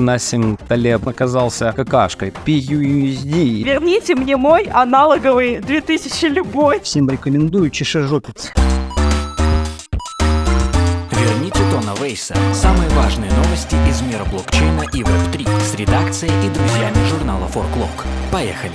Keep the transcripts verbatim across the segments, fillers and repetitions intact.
Насим Талеб оказался какашкой. пи ю эс ди. Верните мне мой аналоговый две тысячи любой. Всем рекомендую чешежопец. Верните Тона Вейса. Самые важные новости из мира блокчейна и веб три с редакцией и друзьями журнала ForkLog. Поехали.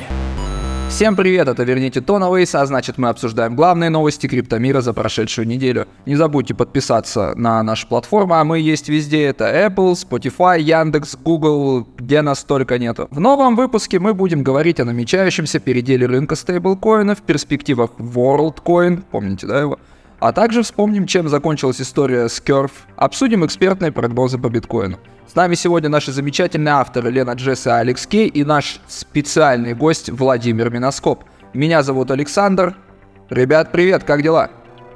Всем привет, это «Верните Тона Вейса», а значит мы обсуждаем главные новости криптомира за прошедшую неделю. Не забудьте подписаться на нашу платформу, а мы есть везде, это Apple, Spotify, Яндекс, Google, где нас только нету. В новом выпуске мы будем говорить о намечающемся переделе рынка стейблкоинов, перспективах WorldCoin, помните, да, его? А также вспомним, чем закончилась история с Curve, обсудим экспертные прогнозы по биткоину. С нами сегодня наши замечательные авторы Лена Джесс и Алекс Кей и наш специальный гость Владимир Менаскоп. Меня зовут Александр. Ребят, привет, как дела?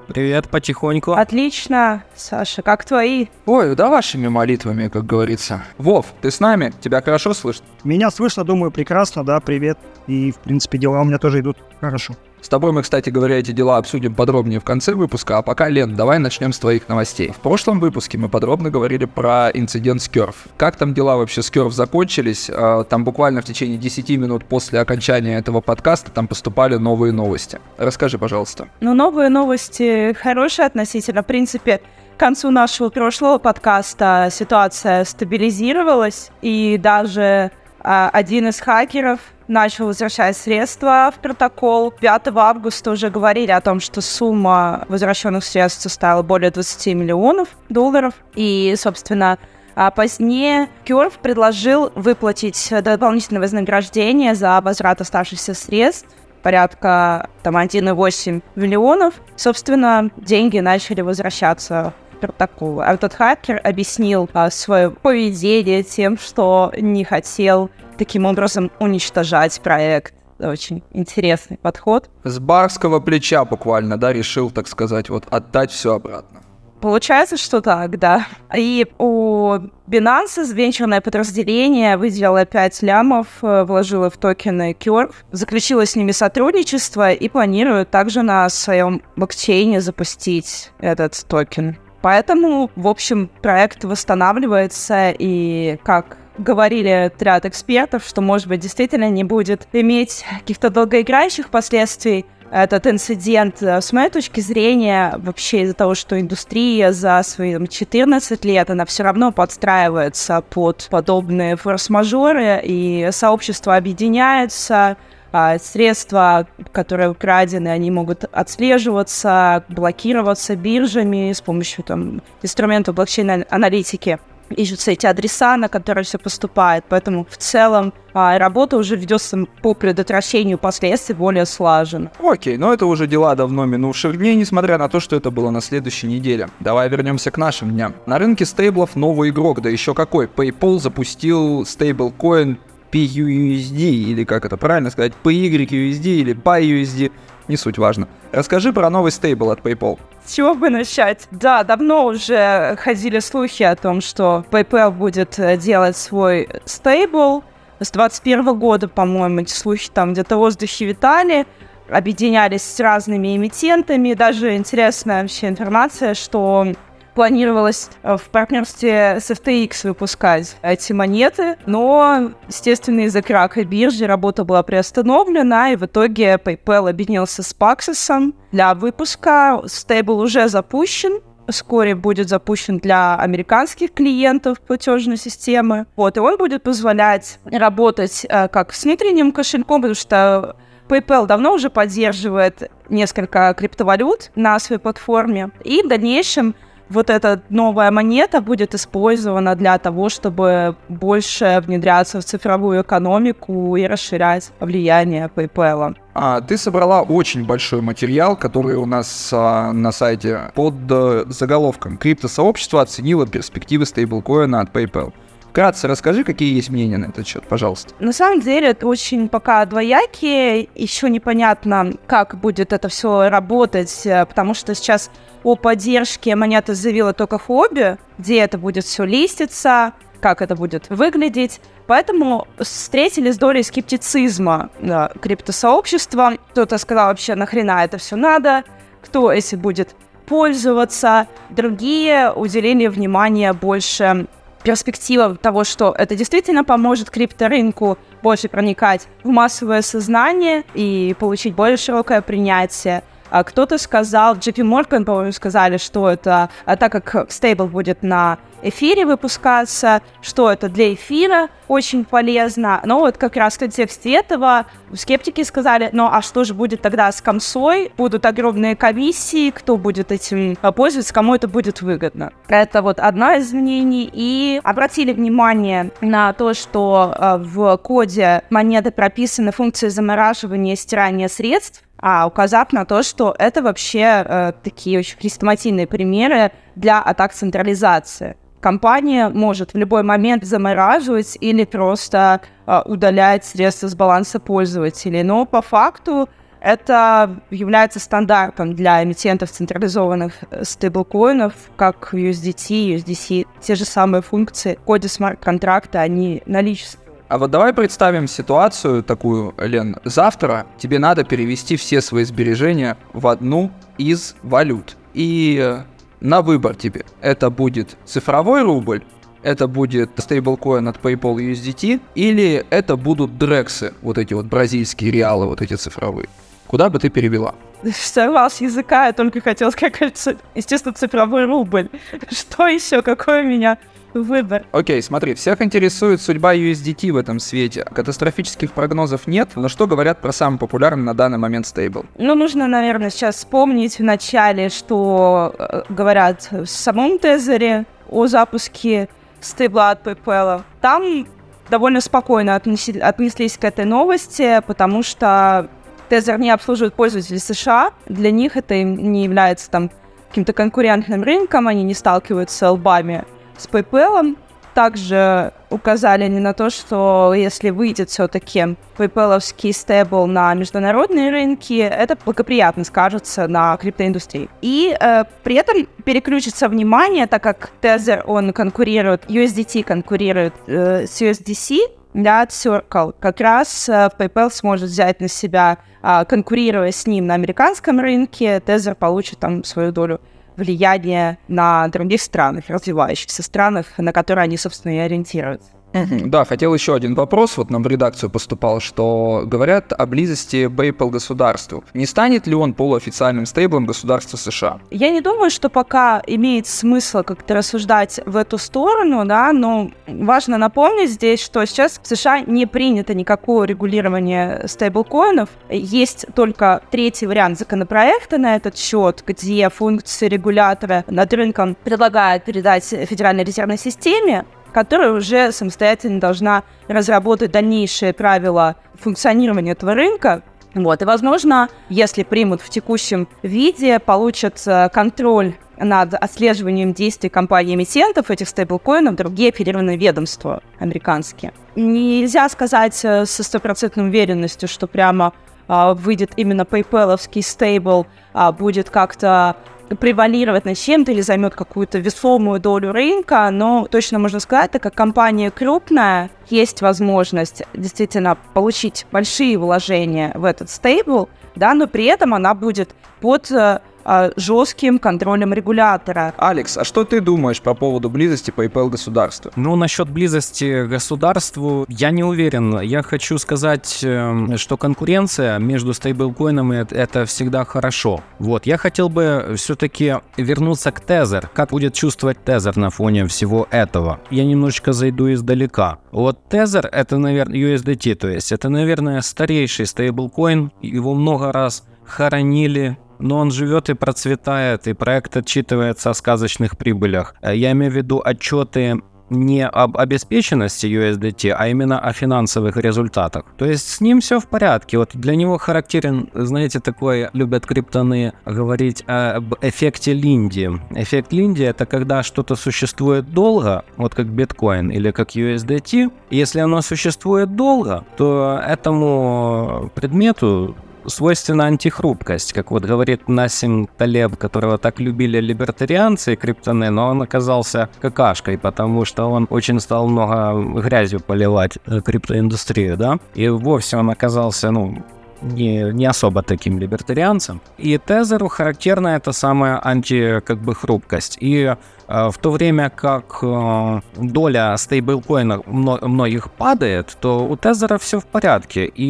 Привет, потихоньку. Отлично, Саша, как твои? Ой, да вашими молитвами, как говорится. Вов, ты с нами? Тебя хорошо слышно? Меня слышно, думаю, прекрасно, да, привет. И, в принципе, дела у меня тоже идут хорошо. С тобой мы, кстати говоря, эти дела обсудим подробнее в конце выпуска, а пока, Лен, давай начнем с твоих новостей. В прошлом выпуске мы подробно говорили про инцидент с Curve. Как там дела вообще с Curve закончились? Там буквально в течение десяти минут после окончания этого подкаста там поступали новые новости. Расскажи, пожалуйста. Ну, новые новости хорошие относительно. В принципе, к концу нашего прошлого подкаста ситуация стабилизировалась, и даже а, один из хакеров начал возвращать средства в протокол. пятого августа уже говорили о том, что сумма возвращенных средств составила более двадцати миллионов долларов. И, собственно, позднее Curve предложил выплатить дополнительное вознаграждение за возврат оставшихся средств, порядка там, одна целая восемь десятых миллионов. Собственно, деньги начали возвращаться в протокол. А этот хакер объяснил а, свое поведение тем, что не хотел таким образом уничтожать проект. Очень интересный подход. С барского плеча буквально, да, решил, так сказать, вот отдать все обратно. Получается, что так, да. И у Binance венчурное подразделение выделило пять лямов, вложило в токены Curve, заключило с ними сотрудничество и планирует также на своем блокчейне запустить этот токен. Поэтому, в общем, проект восстанавливается и, как говорили ряд экспертов, что, может быть, действительно не будет иметь каких-то долгоиграющих последствий этот инцидент. С моей точки зрения, вообще из-за того, что индустрия за свои там, четырнадцать лет, она все равно подстраивается под подобные форс-мажоры, и сообщества объединяются, средства, которые украдены, они могут отслеживаться, блокироваться биржами с помощью там, инструментов блокчейн-аналитики. Ищутся эти адреса, на которые все поступает. Поэтому в целом а, работа уже ведется по предотвращению последствий более слаженно. Окей, но это уже дела давно минувших дней, несмотря на то, что это было на следующей неделе. Давай вернемся к нашим дням. На рынке стейблов новый игрок, да еще какой. PayPal запустил стейблкоин пи ю эс ди, или как это правильно сказать, пи уай ю эс ди или пи уай ю эс ди. Не суть важно. Расскажи про новый стейбл от PayPal. С чего бы начать? Да, давно уже ходили слухи о том, что PayPal будет делать свой стейбл. С двадцать первого года, по-моему, эти слухи там где-то в воздухе витали. Объединялись с разными эмитентами. Даже интересная вообще информация, что планировалось в партнерстве с эф ти экс выпускать эти монеты, но, естественно, из-за краха биржи работа была приостановлена, и в итоге PayPal объединился с Paxos для выпуска. Стейбл уже запущен, вскоре будет запущен для американских клиентов платежной системы. Вот, и он будет позволять работать э, как с внутренним кошельком, потому что PayPal давно уже поддерживает несколько криптовалют на своей платформе, и в дальнейшем вот эта новая монета будет использована для того, чтобы больше внедряться в цифровую экономику и расширять влияние PayPal. А, ты собрала очень большой материал, который у нас а, на сайте под а, заголовком «Криптосообщество оценило перспективы стейблкоина от PayPal». Вкратце расскажи, какие есть мнения на этот счет, пожалуйста. На самом деле, это очень пока двоякие. Еще непонятно, как будет это все работать, потому что сейчас о поддержке монеты заявила только хобби, где это будет все листиться, как это будет выглядеть. Поэтому встретились с долей скептицизма да, криптосообщества. Кто-то сказал, вообще нахрена это все надо, кто если будет пользоваться. Другие уделили внимание больше перспектива того, что это действительно поможет крипторынку больше проникать в массовое сознание и получить более широкое принятие. Кто-то сказал, Джей Пи Морган, по-моему, сказали, что это, так как стейбл будет на эфире выпускаться, что это для эфира очень полезно. Но вот как раз в контексте этого скептики сказали, ну а что же будет тогда с комсой? Будут огромные комиссии, кто будет этим пользоваться, кому это будет выгодно? Это вот одно из мнений. И обратили внимание на то, что в коде монеты прописаны функции замораживания и стирания средств, а указав на то, что это вообще э, такие очень хрестоматийные примеры для атак централизации. Компания может в любой момент замораживать или просто э, удалять средства с баланса пользователей. Но по факту это является стандартом для эмитентов централизованных стейблкоинов, как Ю Эс Ди Ти, Ю Эс Ди Си. Те же самые функции в коде смарт-контракта, они наличествуют. А вот давай представим ситуацию такую, Лен. Завтра тебе надо перевести все свои сбережения в одну из валют. И на выбор тебе. Это будет цифровой рубль, это будет стейблкоин от PayPal Ю Эс Ди Ти, или это будут дрексы, вот эти вот бразильские реалы, вот эти цифровые. Куда бы ты перевела? Сорвал с языка, я только хотел сказать, естественно, цифровой рубль. Что еще? Какой у меня... выбор. Окей, okay, смотри, всех интересует судьба Ю Эс Ди Ти в этом свете. Катастрофических прогнозов нет, но что говорят про самый популярный на данный момент стейбл? Ну, нужно, наверное, сейчас вспомнить вначале, что э, говорят в самом Tether о запуске стейбла от PayPal. Там довольно спокойно отнесли, отнеслись к этой новости, потому что Tether не обслуживает пользователей США. Для них это не является там каким-то конкурентным рынком, они не сталкиваются лбами с PayPal. Также указали они на то, что если выйдет все-таки PayPal-овский стейбл на международные рынки, это благоприятно скажется на криптоиндустрии. И э, при этом переключится внимание, так как Tether, он конкурирует, ю эс ди ти конкурирует э, с Ю Эс Ди Си, для Circle. Как раз э, PayPal сможет взять на себя, э, конкурируя с ним на американском рынке, Tether получит там свою долю влияние на других странах, развивающихся странах, на которые они, собственно, и ориентируются. Uh-huh. Да, хотел еще один вопрос, вот нам в редакцию поступал, что говорят о близости PayPal государству. Не станет ли он полуофициальным стейблом государства США? Я не думаю, что пока имеет смысл как-то рассуждать в эту сторону, да, но важно напомнить здесь, что сейчас в США не принято никакого регулирования стейблкоинов. Есть только третий вариант законопроекта на этот счет, где функции регулятора над рынком предлагают передать Федеральной резервной системе, которая уже самостоятельно должна разработать дальнейшие правила функционирования этого рынка. Вот. И, возможно, если примут в текущем виде, получат контроль над отслеживанием действий компаний-эмитентов этих стейблкоинов другие федеральные ведомства американские. Нельзя сказать со стопроцентной уверенностью, что прямо а, выйдет именно PayPal-овский стейбл, а, будет как-то превалировать над чем-то или займет какую-то весомую долю рынка, но точно можно сказать, так как компания крупная, есть возможность действительно получить большие вложения в этот стейбл, да, но при этом она будет под э, жестким контролем регулятора. Алекс, а что ты думаешь по поводу близости PayPal государству? Ну, насчет близости государству я не уверен. Я хочу сказать, что конкуренция между стейблкоинами — это всегда хорошо. Вот, я хотел бы все-таки вернуться к Tether. Как будет чувствовать Tether на фоне всего этого? Я немножечко зайду издалека. Вот Tether — это, наверное, Ю Эс Ди Ти, то есть это, наверное, старейший стейблкоин. Его много раз хоронили, но он живет и процветает, и проект отчитывается о сказочных прибылях. Я имею в виду отчеты не об обеспеченности Ю Эс Ди Ти, а именно о финансовых результатах. То есть с ним все в порядке. Вот для него характерен, знаете, такой, любят криптоны говорить об эффекте Линди. Эффект Линди — это когда что-то существует долго, вот как биткоин или как Ю Эс Ди Ти. Если оно существует долго, то этому предмету свойственна антихрупкость, как вот говорит Насим Талеб, которого так любили либертарианцы и криптоны, но он оказался какашкой, потому что он очень стал много грязью поливать криптоиндустрию, да, и вовсе он оказался, ну, не, не особо таким либертарианцем. И Тезеру характерна эта самая анти, как бы, хрупкость. И э, в то время как э, доля стейблкоина мно- многих падает, то у Тезера все в порядке. И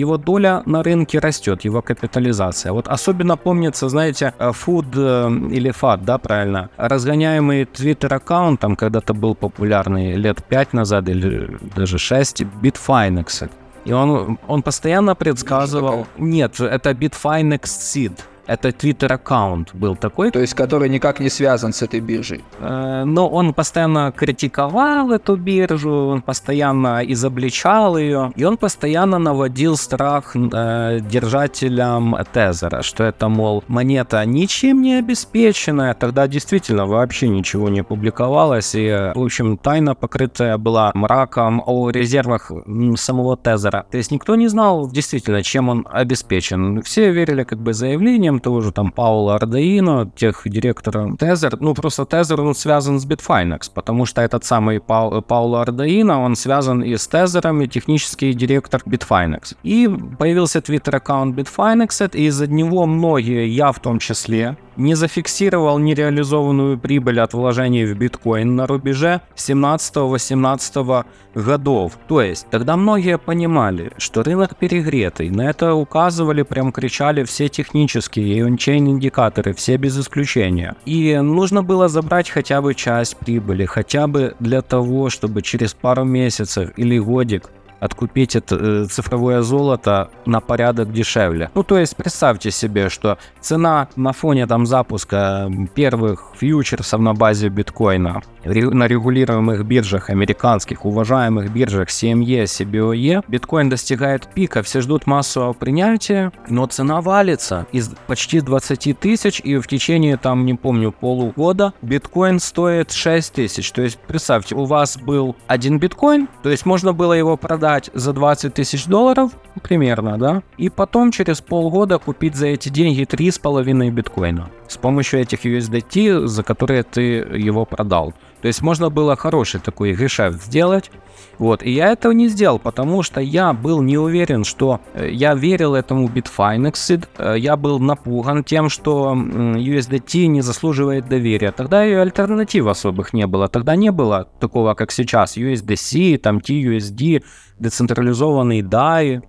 его доля на рынке растет, его капитализация. Вот особенно помнится, знаете, фуд э, или фад, да, правильно, разгоняемый твиттер-аккаунт, там когда-то был популярный лет пять назад или даже шесть, Bitfinex. И он, он постоянно предсказывал... Нет, это Bitfinex Seed. Это твиттер-аккаунт был такой. То есть, который никак не связан с этой биржей. Э, но он постоянно критиковал эту биржу, он постоянно изобличал ее. И он постоянно наводил страх э, держателям Тезера, что это, мол, монета ничем не обеспеченная. Тогда действительно вообще ничего не публиковалось. И, в общем, тайна покрытая была мраком о резервах самого Тезера. То есть, никто не знал действительно, чем он обеспечен. Все верили как бы заявлениям, того же там Паула Ордеино, тех директора Тезер. Ну, просто Тезер, он связан с Bitfinex, потому что этот самый Пау, Пауло Ордеино, он связан и с Тезером, и технический директор Bitfinex. И появился твиттер-аккаунт Bitfinex, и из-за него многие, я в том числе, не зафиксировал нереализованную прибыль от вложений в биткоин на рубеже семнадцатого-восемнадцатого годов. То есть, тогда многие понимали, что рынок перегретый, на это указывали, прям кричали все технические и ончейн-индикаторы, все без исключения. И нужно было забрать хотя бы часть прибыли, хотя бы для того, чтобы через пару месяцев или годик откупить это цифровое золото на порядок дешевле. Ну, то есть, представьте себе, что цена на фоне там запуска первых фьючерсов на базе биткоина на регулируемых биржах американских, уважаемых биржах си эм и, си би о и, биткоин достигает пика, все ждут массового принятия, но цена валится из почти двадцати тысяч, и в течение, там, не помню, полугода биткоин стоит шесть тысяч. То есть, представьте, у вас был один биткоин, то есть можно было его продать за двадцать тысяч долларов, примерно, да, и потом через полгода купить за эти деньги три с половиной биткоина с помощью этих ю эс ди ти, за которые ты его продал. То есть можно было хороший такой гешефт сделать. Вот, и я этого не сделал, потому что я был не уверен, что я верил этому Bitfinex, я был напуган тем, что ю эс ди ти не заслуживает доверия. Тогда и альтернатив особых не было. Тогда не было такого, как сейчас, ю эс ди си, там ти ю эс ди, децентрализованный дай.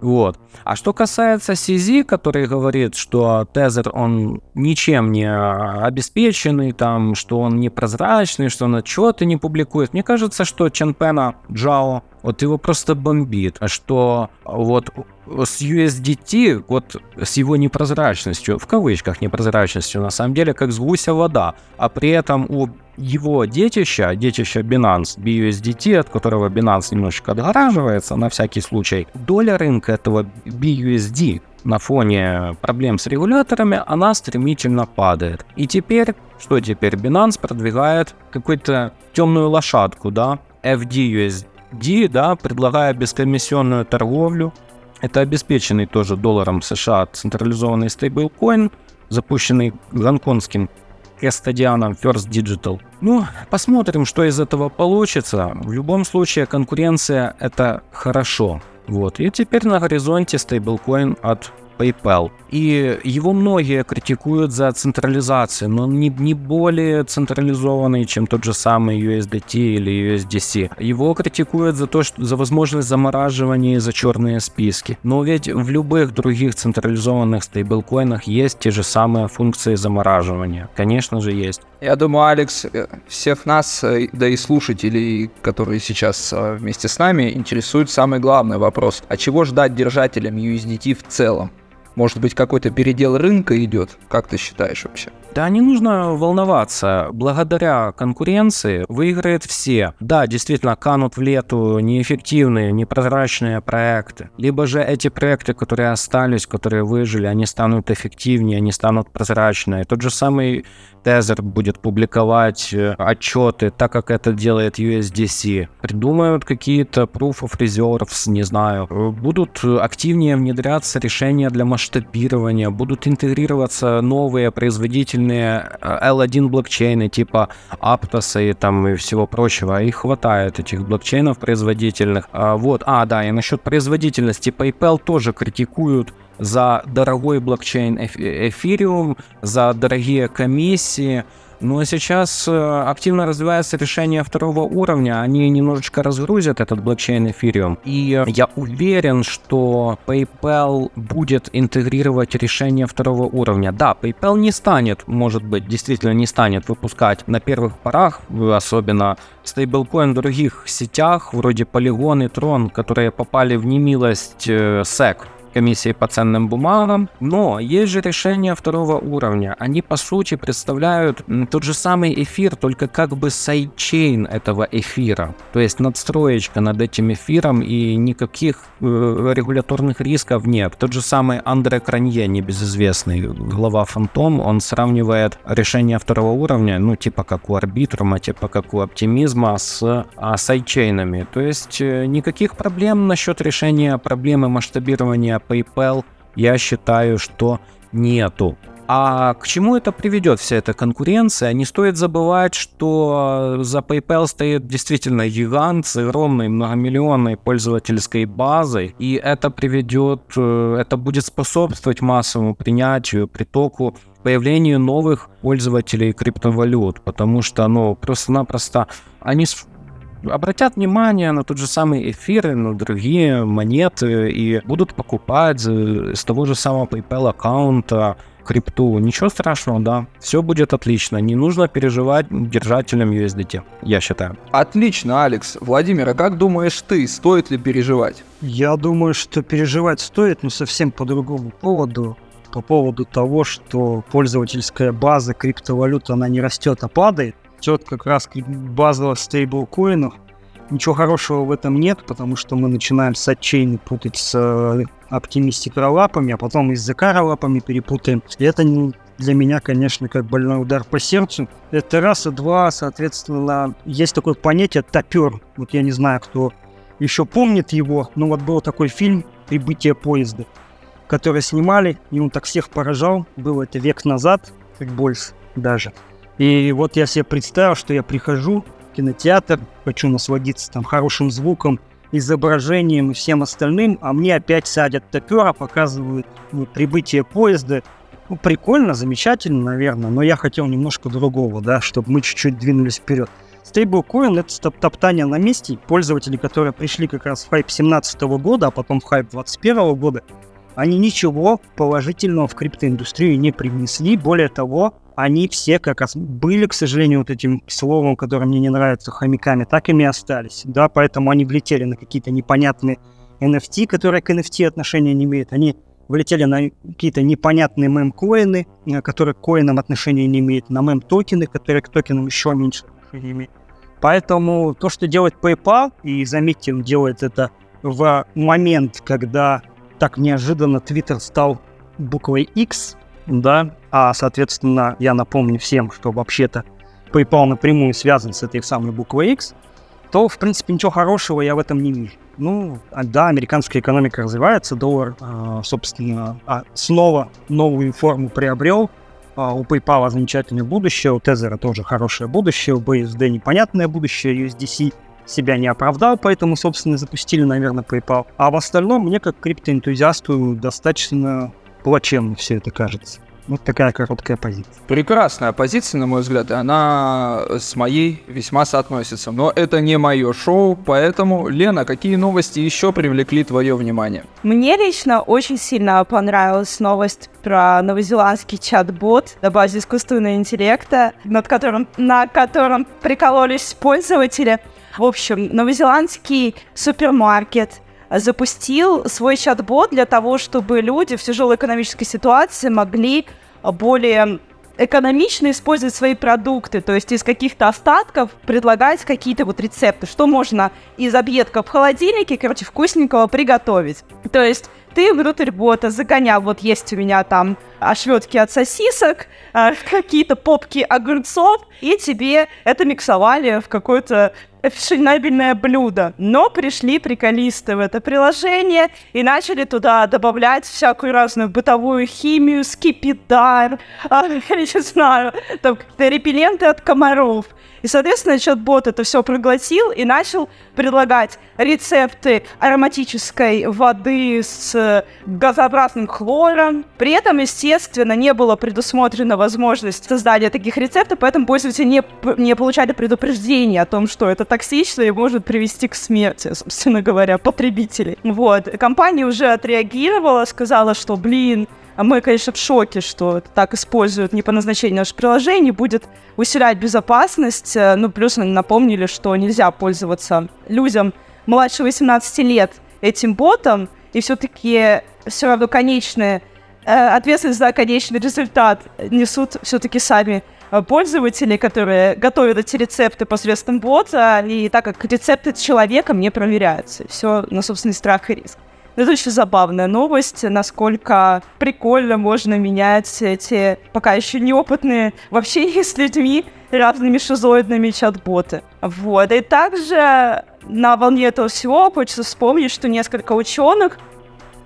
Вот. А что касается си зет, который говорит, что Тезер, он ничем не обеспеченный, там, что он непрозрачный, что он отчеты не публикует, мне кажется, что Чэнпэна Чжао, вот его просто бомбит, что вот с ю эс ди ти, вот с его непрозрачностью, в кавычках непрозрачностью, на самом деле, как с гуся вода, а при этом у его детища, детища Binance, би ю эс ди ти, от которого Binance немножечко отгораживается на всякий случай, доля рынка этого би ю эс ди на фоне проблем с регуляторами, она стремительно падает. И теперь, что теперь? Binance продвигает какую-то темную лошадку, да, эф ди ю эс ди, да, предлагая бескомиссионную торговлю. Это обеспеченный тоже долларом США централизованный стейблкоин, запущенный гонконгским кастодианом First Digital. Ну, посмотрим, что из этого получится. В любом случае, конкуренция – это хорошо. Вот. И теперь на горизонте стейблкоин от PayPal. И его многие критикуют за централизацию, но он не, не более централизованный, чем тот же самый ю эс ди ти или ю эс ди си. Его критикуют за то, что за возможность замораживания, за черные списки. Но ведь в любых других централизованных стейблкоинах есть те же самые функции замораживания. Конечно же, есть. Я думаю, Алекс, всех нас, да и слушателей, которые сейчас вместе с нами, интересует самый главный вопрос. А чего ждать держателям ю эс ди ти в целом? Может быть, какой-то передел рынка идет? Как ты считаешь вообще? Да, не нужно волноваться. Благодаря конкуренции выиграют все. Да, действительно, канут в лету неэффективные, непрозрачные проекты. Либо же эти проекты, которые остались, которые выжили, они станут эффективнее, они станут прозрачнее. Тот же самый Тезер будет публиковать отчеты, так как это делает ю эс ди си. Придумают какие-то proof of reserves, не знаю. Будут активнее внедряться решения для машин масштабирования, будут интегрироваться новые производительные эл один блокчейны типа Аптоса и там и всего прочего. Их хватает, этих блокчейнов производительных. А, вот, а, да, и насчет производительности PayPal тоже критикуют за дорогой блокчейн Ethereum, за дорогие комиссии. Но сейчас активно развивается решение второго уровня, они немножечко разгрузят этот блокчейн Ethereum. И я уверен, что PayPal будет интегрировать решение второго уровня. Да, PayPal не станет, может быть, действительно не станет выпускать на первых порах, особенно стейблкоин в других сетях, вроде Polygon и Tron, которые попали в немилость эс и си. Комиссии по ценным бумагам, но есть же решения второго уровня. Они по сути представляют тот же самый эфир, только как бы сайдчейн этого эфира, то есть надстроечка над этим эфиром, и никаких э, регуляторных рисков нет. Тот же самый Андре Кранье, небезызвестный глава Фантом, он сравнивает решение второго уровня, ну типа как у Арбитрума, типа как у Оптимизма с а, сайдчейнами, то есть э, никаких проблем насчет решения проблемы масштабирования PayPal, я считаю, что нету. А к чему это приведет, вся эта конкуренция? Не стоит забывать, что за PayPal стоит действительно гигант с огромной многомиллионной пользовательской базой, и это приведет, это будет способствовать массовому принятию, притоку, появлению новых пользователей криптовалют, потому что, ну, просто-напросто они обратят внимание на тот же самый эфир, на другие монеты и будут покупать с того же самого PayPal аккаунта крипту. Ничего страшного, да. Все будет отлично. Не нужно переживать держателям ю эс ди ти, я считаю. Отлично, Алекс. Владимир, а как думаешь ты, стоит ли переживать? Я думаю, что переживать стоит, но совсем по другому поводу. По поводу того, что пользовательская база криптовалют, она не растет, а падает. Как раз база стейблкоинов. Ничего хорошего в этом нет, потому что мы начинаем сайдчейны путать с э, Optimistic Rollup, а потом и с зет кей Rollup перепутаем. И это не, для меня, конечно, как больной удар по сердцу. Это раз, и два, соответственно, есть такое понятие топер. Вот я не знаю, кто еще помнит его, но вот был такой фильм «Прибытие поезда», который снимали, и он так всех поражал. Было это век назад, чуть больше даже. И вот я себе представил, что я прихожу в кинотеатр, хочу насладиться там хорошим звуком, изображением и всем остальным, а мне опять садят топера, показывают ну, прибытие поезда. Ну, прикольно, замечательно, наверное, но я хотел немножко другого, да, чтобы мы чуть-чуть двинулись вперед. Стейблкоин — это топтание на месте. Пользователи, которые пришли как раз в хайп две тысячи семнадцатого года, а потом в хайп две тысячи двадцать первого года, они ничего положительного в криптоиндустрию не привнесли. Более того, они все как раз были, к сожалению, вот этим словом, которое мне не нравится, хомяками, так ими остались. Да, поэтому они влетели на какие-то непонятные эн эф ти, которые к эн эф ти отношения не имеют. Они влетели на какие-то непонятные мем-коины, которые к коинам отношения не имеют, на мем-токены, которые к токенам еще меньше отношения имеют. Поэтому то, что делает PayPal, и заметьте, он делает это в момент, когда так неожиданно Twitter стал буквой X, да, а, соответственно, я напомню всем, что вообще-то PayPal напрямую связан с этой самой буквой X, то, в принципе, ничего хорошего я в этом не вижу. Ну, да, американская экономика развивается, доллар, э, собственно, снова новую форму приобрел, э, у PayPal замечательное будущее, у Tether тоже хорошее будущее, у би ю эс ди непонятное будущее, ю эс ди си себя не оправдал, поэтому, собственно, запустили, наверное, PayPal. А в остальном мне, как криптоэнтузиасту, достаточно плачевно все это кажется. Вот такая короткая позиция. Прекрасная позиция, на мой взгляд, она с моей весьма соотносится. Но это не мое шоу, поэтому, Лена, какие новости еще привлекли твое внимание? Мне лично очень сильно понравилась новость про новозеландский чат-бот на базе искусственного интеллекта, над которым, на котором прикололись пользователи. В общем, новозеландский супермаркет запустил свой чат-бот для того, чтобы люди в тяжелой экономической ситуации могли более экономично использовать свои продукты, то есть из каких-то остатков предлагать какие-то вот рецепты, что можно из объедков в холодильнике, короче, вкусненького приготовить. То есть ты внутрь бота загонял, вот есть у меня там ошметки от сосисок, какие-то попки огурцов, и тебе это миксовали в какое-то фешенебельное блюдо. Но пришли приколисты в это приложение и начали туда добавлять всякую разную бытовую химию, скипидар, я не знаю, там какие-то репелленты от комаров. И, соответственно, чат-бот это все проглотил и начал предлагать рецепты ароматической воды с газообразным хлором. При этом, естественно, не было предусмотрена возможность создания таких рецептов, поэтому пользователи не, не получали предупреждения о том, что это токсично и может привести к смерти, собственно говоря, потребителей. Вот. Компания уже отреагировала, сказала, что, блин, мы, конечно, в шоке, что это так используют не по назначению наше приложение, будет усилять безопасность. Ну, плюс напомнили, что нельзя пользоваться людям младше восемнадцати лет этим ботом, и все-таки все равно конечная ответственность за конечный результат несут все-таки сами пользователи, которые готовят эти рецепты посредством бота, и так как рецепты человеком не проверяются. Все на собственный страх и риск. Это очень забавная новость, насколько прикольно можно менять эти пока еще неопытные в общении с людьми разными шизоидными чат-боты. Вот. И также на волне этого всего хочется вспомнить, что несколько ученых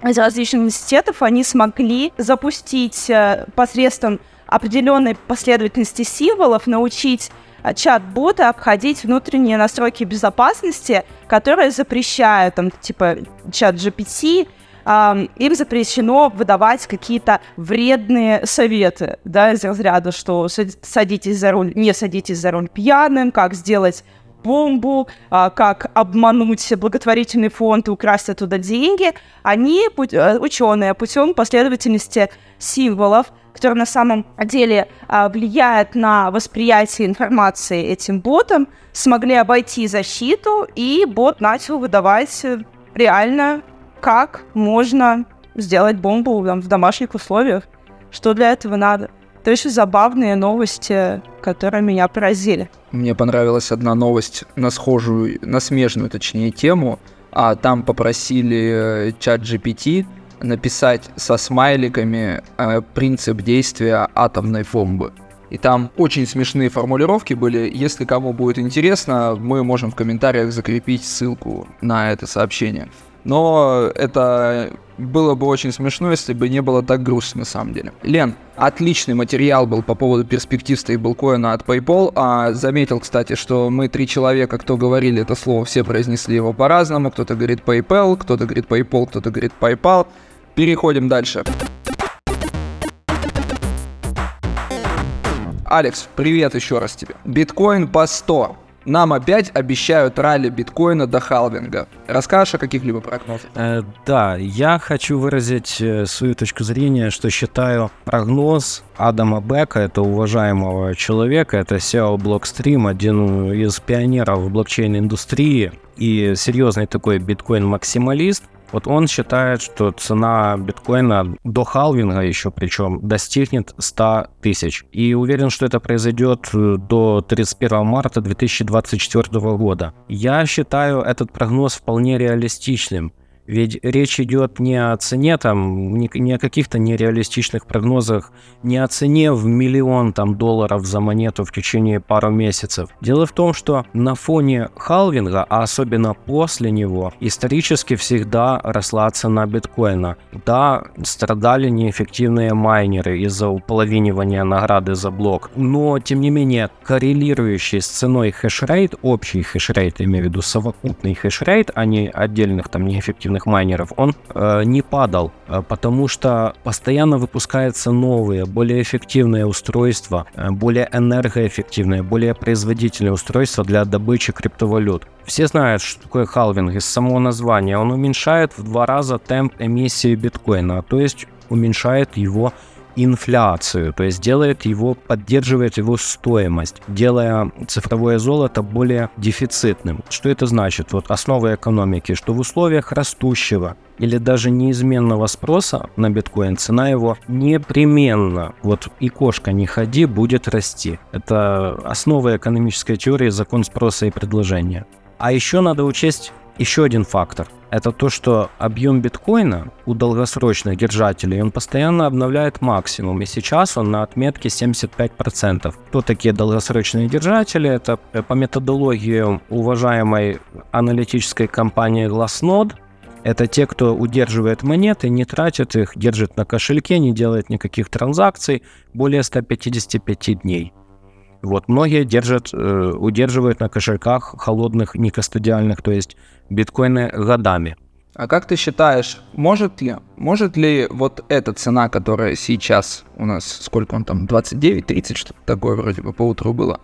из различных университетов, они смогли запустить посредством определенной последовательности символов, научить чат-боты обходить внутренние настройки безопасности, которые запрещают, там, типа, чат джи пи ти, эм, им запрещено выдавать какие-то вредные советы, да, из разряда, что садитесь за руль, не садитесь за руль пьяным, как сделать бомбу, э, как обмануть благотворительный фонд и украсть оттуда деньги. Они, пу- ученые, путем последовательности символов, который на самом деле а, влияет на восприятие информации этим ботом, смогли обойти защиту, и бот начал выдавать реально, как можно сделать бомбу там, в домашних условиях, что для этого надо. Это еще забавные новости, которые меня поразили. Мне понравилась одна новость на схожую, на смежную, точнее, тему, а там попросили чат джи пи ти написать со смайликами э, принцип действия атомной бомбы. И там очень смешные формулировки были. Если кому будет интересно, мы можем в комментариях закрепить ссылку на это сообщение. Но это было бы очень смешно, если бы не было так грустно, на самом деле. Лен, отличный материал был по поводу перспектив стейблкоина от PayPal. А заметил, кстати, что мы три человека, кто говорили это слово, все произнесли его по-разному. Кто-то говорит PayPal, кто-то говорит PayPal, кто-то говорит PayPal. Переходим дальше. Алекс, привет еще раз тебе. Биткоин по сто. Нам опять обещают ралли биткоина до халвинга. Расскажешь о каких-либо прогнозах? Э, да, я хочу выразить свою точку зрения, что считаю прогноз Адама Бека, это уважаемого человека, это си и о Blockstream, один из пионеров блокчейн-индустрии и серьезный такой биткоин-максималист. Вот он считает, что цена биткоина до халвинга еще причем достигнет сто тысяч. И уверен, что это произойдет до тридцать первого марта две тысячи двадцать четвёртого года. Я считаю этот прогноз вполне реалистичным. Ведь речь идет не о цене, там, не о каких-то нереалистичных прогнозах, не о цене в миллион там, долларов за монету в течение пару месяцев. Дело в том, что на фоне халвинга, а особенно после него, исторически всегда росла цена биткоина. Да, страдали неэффективные майнеры из-за уполовинивания награды за блок, но, тем не менее, коррелирующий с ценой хешрейт, общий хешрейт, имею в виду совокупный хешрейт, а не отдельных там неэффективных майнеров, он э, не падал, э, потому что постоянно выпускаются новые, более эффективные устройства, э, более энергоэффективные, более производительные устройства для добычи криптовалют. Все знают, что такое халвинг из самого названия. Он уменьшает в два раза темп эмиссии биткоина, то есть уменьшает его инфляцию, то есть делает его, поддерживает его стоимость, делая цифровое золото более дефицитным. Что это значит? Вот основы экономики, что в условиях растущего или даже неизменного спроса на биткоин цена его непременно, вот и кошка не ходи, будет расти. Это основа экономической теории, закон спроса и предложения. А еще надо учесть Еще один фактор – это то, что объем биткоина у долгосрочных держателей, он постоянно обновляет максимум, и сейчас он на отметке семьдесят пять процентов. Кто такие долгосрочные держатели? Это по методологии уважаемой аналитической компании Glassnode. Это те, кто удерживает монеты, не тратит их, держит на кошельке, не делает никаких транзакций более ста пятидесяти пяти дней. Вот, многие держат, э, удерживают на кошельках холодных, некастодиальных, то есть биткоины годами. А как ты считаешь, может ли, может ли вот эта цена, которая сейчас у нас, сколько он там, двадцать девять тридцать, что-то такое вроде бы поутру было,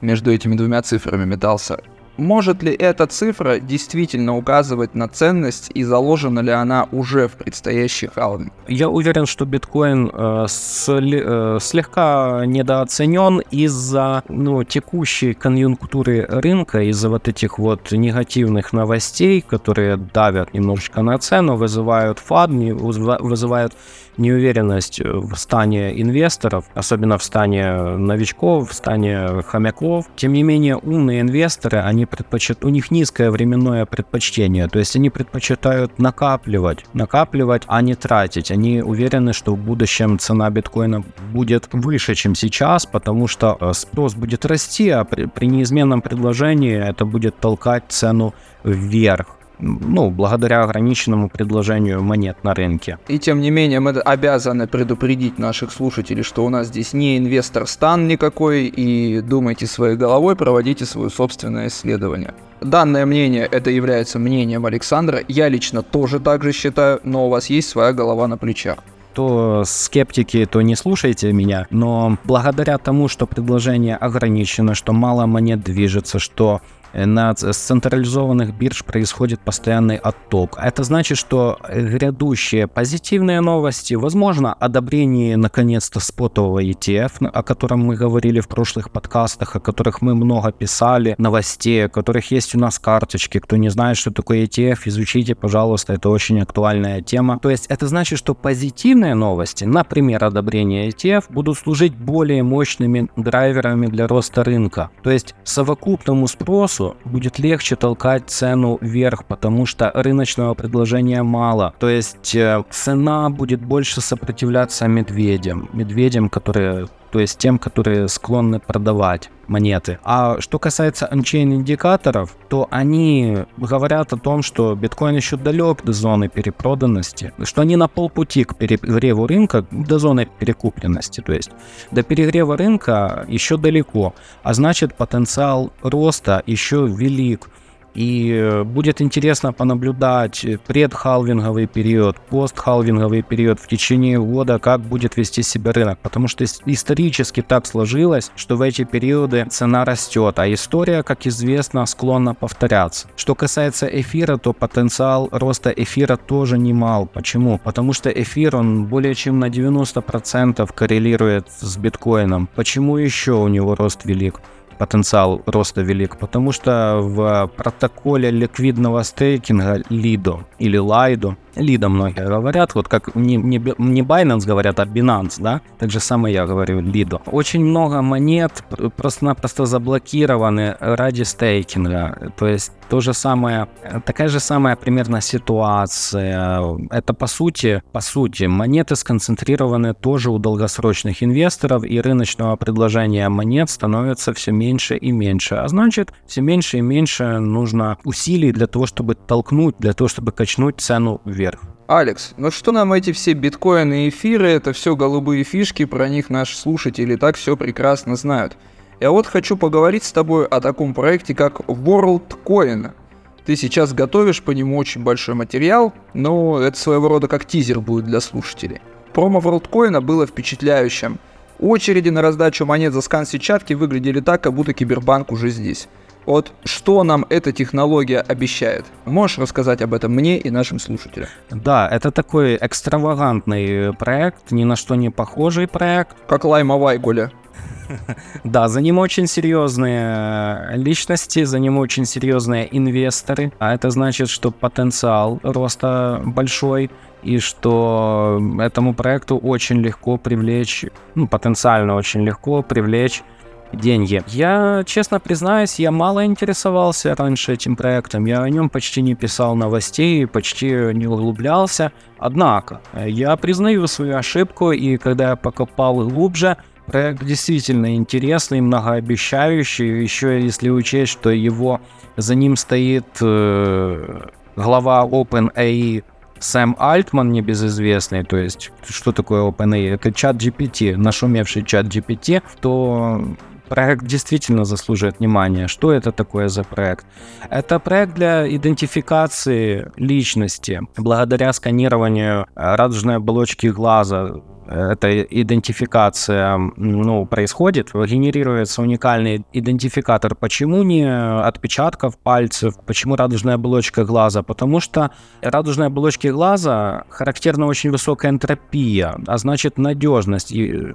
между этими двумя цифрами метался, может ли эта цифра действительно указывать на ценность и заложена ли она уже в предстоящих раундах? Я уверен, что биткоин э, сли, э, слегка недооценен из-за ну, текущей конъюнктуры рынка, из-за вот этих вот негативных новостей, которые давят немножечко на цену, вызывают фадни, вызывают неуверенность в стане инвесторов, особенно в стане новичков, в стане хомяков. Тем не менее, умные инвесторы, они предпочит... у них низкое временное предпочтение, то есть они предпочитают накапливать, накапливать, а не тратить. Они уверены, что в будущем цена биткоина будет выше, чем сейчас, потому что спрос будет расти, а при, при неизменном предложении это будет толкать цену вверх. Ну, благодаря ограниченному предложению монет на рынке. И тем не менее, мы обязаны предупредить наших слушателей, что у нас здесь не инвестор-стан никакой, и думайте своей головой, проводите свое собственное исследование. Данное мнение, это является мнением Александра, я лично тоже так же считаю, но у вас есть своя голова на плечах. То скептики, то не слушайте меня, но благодаря тому, что предложение ограничено, что мало монет движется, что на централизованных бирж происходит постоянный отток. Это значит, что грядущие позитивные новости, возможно, одобрение наконец-то спотового и ти эф, о котором мы говорили в прошлых подкастах, о которых мы много писали, новостей, о которых есть у нас карточки. Кто не знает, что такое и ти эф, изучите, пожалуйста, это очень актуальная тема. То есть это значит, что позитивные новости, например, одобрение и ти эф, будут служить более мощными драйверами для роста рынка. То есть совокупному спросу будет легче толкать цену вверх, потому что рыночного предложения мало. То есть цена будет больше сопротивляться медведям, медведям, которые, то есть тем, которые склонны продавать монеты. А что касается ончейн индикаторов, то они говорят о том, что биткоин еще далек до зоны перепроданности, что они на полпути к перегреву рынка, до зоны перекупленности, то есть до перегрева рынка еще далеко, а значит потенциал роста еще велик. И будет интересно понаблюдать предхалвинговый период, постхалвинговый период, в течение года, как будет вести себя рынок. Потому что исторически так сложилось, что в эти периоды цена растет, а история, как известно, склонна повторяться. Что касается эфира, то потенциал роста эфира тоже немал. Почему? Потому что эфир, он более чем на девяносто процентов коррелирует с биткоином. Почему еще у него рост велик? Потенциал роста велик, потому что в протоколе ликвидного стейкинга лидо или лайдо, лидо многие говорят, вот как не, не, не Binance говорят, а Binance, да, так же самое я говорю, лидо. Очень много монет просто-напросто заблокированы ради стейкинга, то есть то же самое, такая же самая примерно ситуация. Это по сути, по сути, монеты сконцентрированы тоже у долгосрочных инвесторов, и рыночного предложения монет становится все меньше и меньше, а значит, все меньше и меньше нужно усилий для того, чтобы толкнуть, для того, чтобы качнуть цену вверх. Алекс, ну что нам эти все биткоины и эфиры, это все голубые фишки, про них наши слушатели так все прекрасно знают. Я вот хочу поговорить с тобой о таком проекте, как WorldCoin. Ты сейчас готовишь по нему очень большой материал, но это своего рода как тизер будет для слушателей. Промо WorldCoin было впечатляющим. Очереди на раздачу монет за скан сетчатки выглядели так, как будто кибербанк уже здесь. Вот что нам эта технология обещает? Можешь рассказать об этом мне и нашим слушателям? Да, это такой экстравагантный проект, ни на что не похожий проект. Как лаймовая Голя. Да, за ним очень серьезные личности, за ним очень серьезные инвесторы. А это значит, что потенциал роста большой, и что этому проекту очень легко привлечь, ну, потенциально очень легко привлечь деньги. Я, честно признаюсь, я мало интересовался раньше этим проектом, я о нем почти не писал новостей, почти не углублялся. Однако, я признаю свою ошибку, и когда я покопал глубже, проект действительно интересный, многообещающий, еще если учесть, что его, за ним стоит э, глава OpenAI Сэм Альтман, небезызвестный, то есть, что такое OpenAI? Это чат джи пи ти, нашумевший чат джи пи ти, то проект действительно заслуживает внимания. Что это такое за проект? Это проект для идентификации личности благодаря сканированию радужной оболочки глаза. Эта идентификация, ну, происходит, генерируется уникальный идентификатор. Почему не отпечатков пальцев? Почему радужная оболочка глаза? Потому что радужной оболочке глаза характерна очень высокая энтропия, а значит надежность, и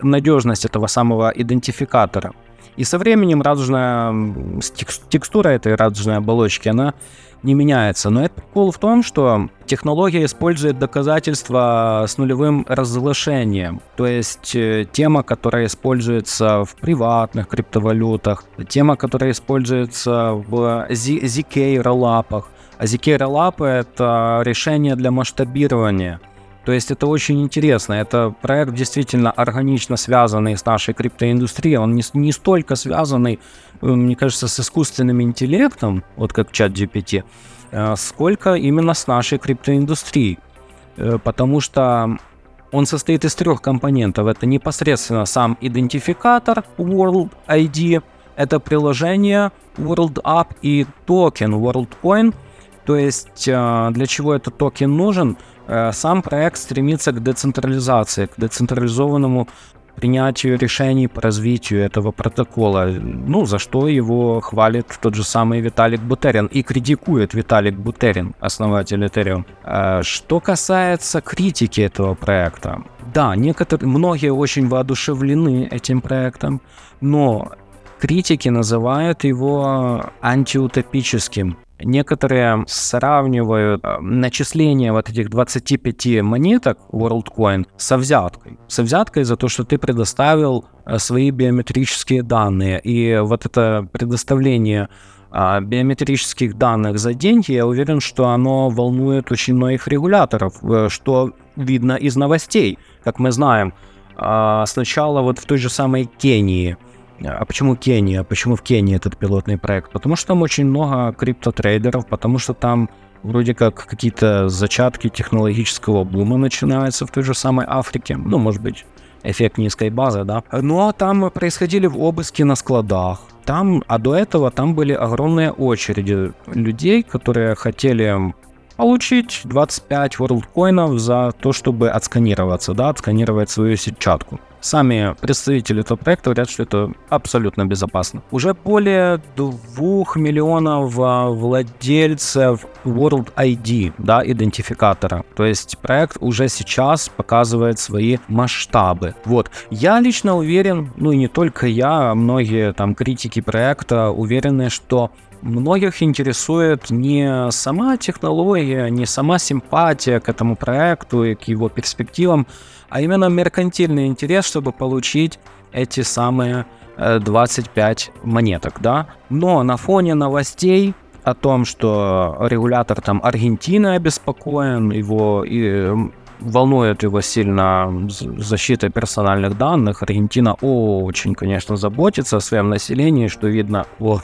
надежность этого самого идентификатора. И со временем радужная текстура этой радужной оболочки, она не меняется. Но это прикол в том, что технология использует доказательства с нулевым разглашением. То есть тема, которая используется в приватных криптовалютах, тема, которая используется в зет кей Rollup. А зет кей Rollup — это решение для масштабирования. То есть это очень интересно, это проект действительно органично связанный с нашей криптоиндустрией, он не, не столько связанный, мне кажется, с искусственным интеллектом, вот как чат джи пи ти, сколько именно с нашей криптоиндустрией, потому что он состоит из трех компонентов, это непосредственно сам идентификатор World ай ди, это приложение World App и токен WorldCoin. То есть, для чего этот токен нужен? Сам проект стремится к децентрализации, к децентрализованному принятию решений по развитию этого протокола. Ну, за что его хвалит тот же самый Виталик Бутерин и критикует Виталик Бутерин, основатель Ethereum. Что касается критики этого проекта, да, некоторые, многие очень воодушевлены этим проектом, но критики называют его антиутопическим. Некоторые сравнивают начисление вот этих двадцати пяти монеток WorldCoin со взяткой. Со взяткой за то, что ты предоставил свои биометрические данные. И вот это предоставление биометрических данных за деньги, я уверен, что оно волнует очень многих регуляторов, что видно из новостей. Как мы знаем, сначала вот в той же самой Кении. А почему Кения? Почему в Кении этот пилотный проект? Потому что там очень много криптотрейдеров, потому что там вроде как какие-то зачатки технологического бума начинаются в той же самой Африке. Ну, может быть, эффект низкой базы, да? Ну, а там происходили обыски на складах. Там, а до этого там были огромные очереди людей, которые хотели получить двадцать пять WorldCoin'ов за то, чтобы отсканироваться, да, отсканировать свою сетчатку. Сами представители этого проекта говорят, что это абсолютно безопасно. Уже более двух миллионов владельцев World ай ди, да, идентификатора. То есть проект уже сейчас показывает свои масштабы. Вот. Я лично уверен, ну и не только я, а многие там критики проекта уверены, что многих интересует не сама технология, не сама симпатия к этому проекту и к его перспективам, а именно меркантильный интерес, чтобы получить эти самые двадцать пять монеток, да. Но на фоне новостей о том, что регулятор там Аргентины обеспокоен, его и волнует его сильно защита персональных данных, Аргентина очень, конечно, заботится о своем населении, что видно по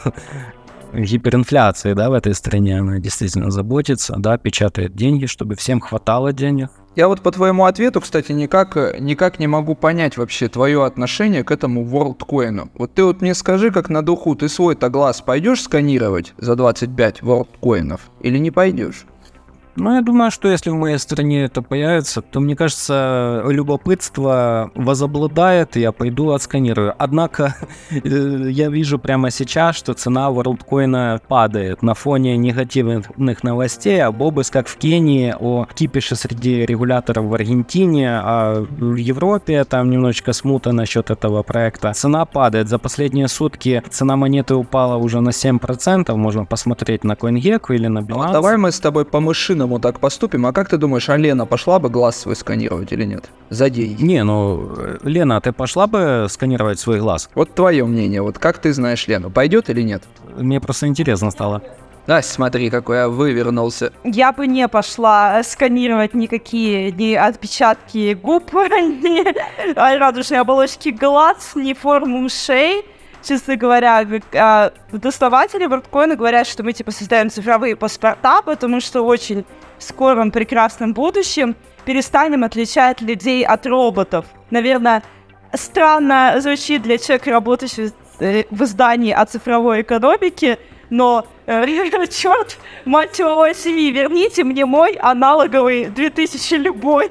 гиперинфляции, да, в этой стране, она действительно заботится, да, печатает деньги, чтобы всем хватало денег. Я вот по твоему ответу, кстати, никак, никак не могу понять вообще твое отношение к этому WorldCoin. Вот ты вот мне скажи, как на духу, ты свой-то глаз пойдешь сканировать за двадцать пять WorldCoin'ов или не пойдешь? Ну, я думаю, что если в моей стране это появится, то, мне кажется, любопытство возобладает, и я пойду отсканирую. Однако, я вижу прямо сейчас, что цена WorldCoin падает на фоне негативных новостей об обысках в Кении, о кипише среди регуляторов в Аргентине, а в Европе там немножечко смута насчет этого проекта. Цена падает. За последние сутки цена монеты упала уже на семь процентов. Можно посмотреть на CoinGecko или на Binance. Ну, давай мы с тобой по машинам по-умному так поступим. А как ты думаешь, а Лена пошла бы глаз свой сканировать или нет? За деньги. Не, ну, Лена, ты пошла бы сканировать свой глаз? Вот твое мнение, вот как ты знаешь Лену, пойдет или нет? Мне просто интересно стало. Да, смотри, какой я вывернулся. Я бы не пошла сканировать никакие ни отпечатки губ, ни радужные оболочки глаз, ни форму ушей. Честно говоря, доставатели WorldCoin говорят, что мы типа создаем цифровые паспорта, потому что в очень скором прекрасном будущем перестанем отличать людей от роботов. Наверное, странно звучит для человека, работающего в издании о цифровой экономике, но черт, мать его, семьи, верните мне мой аналоговый две тысячи любой,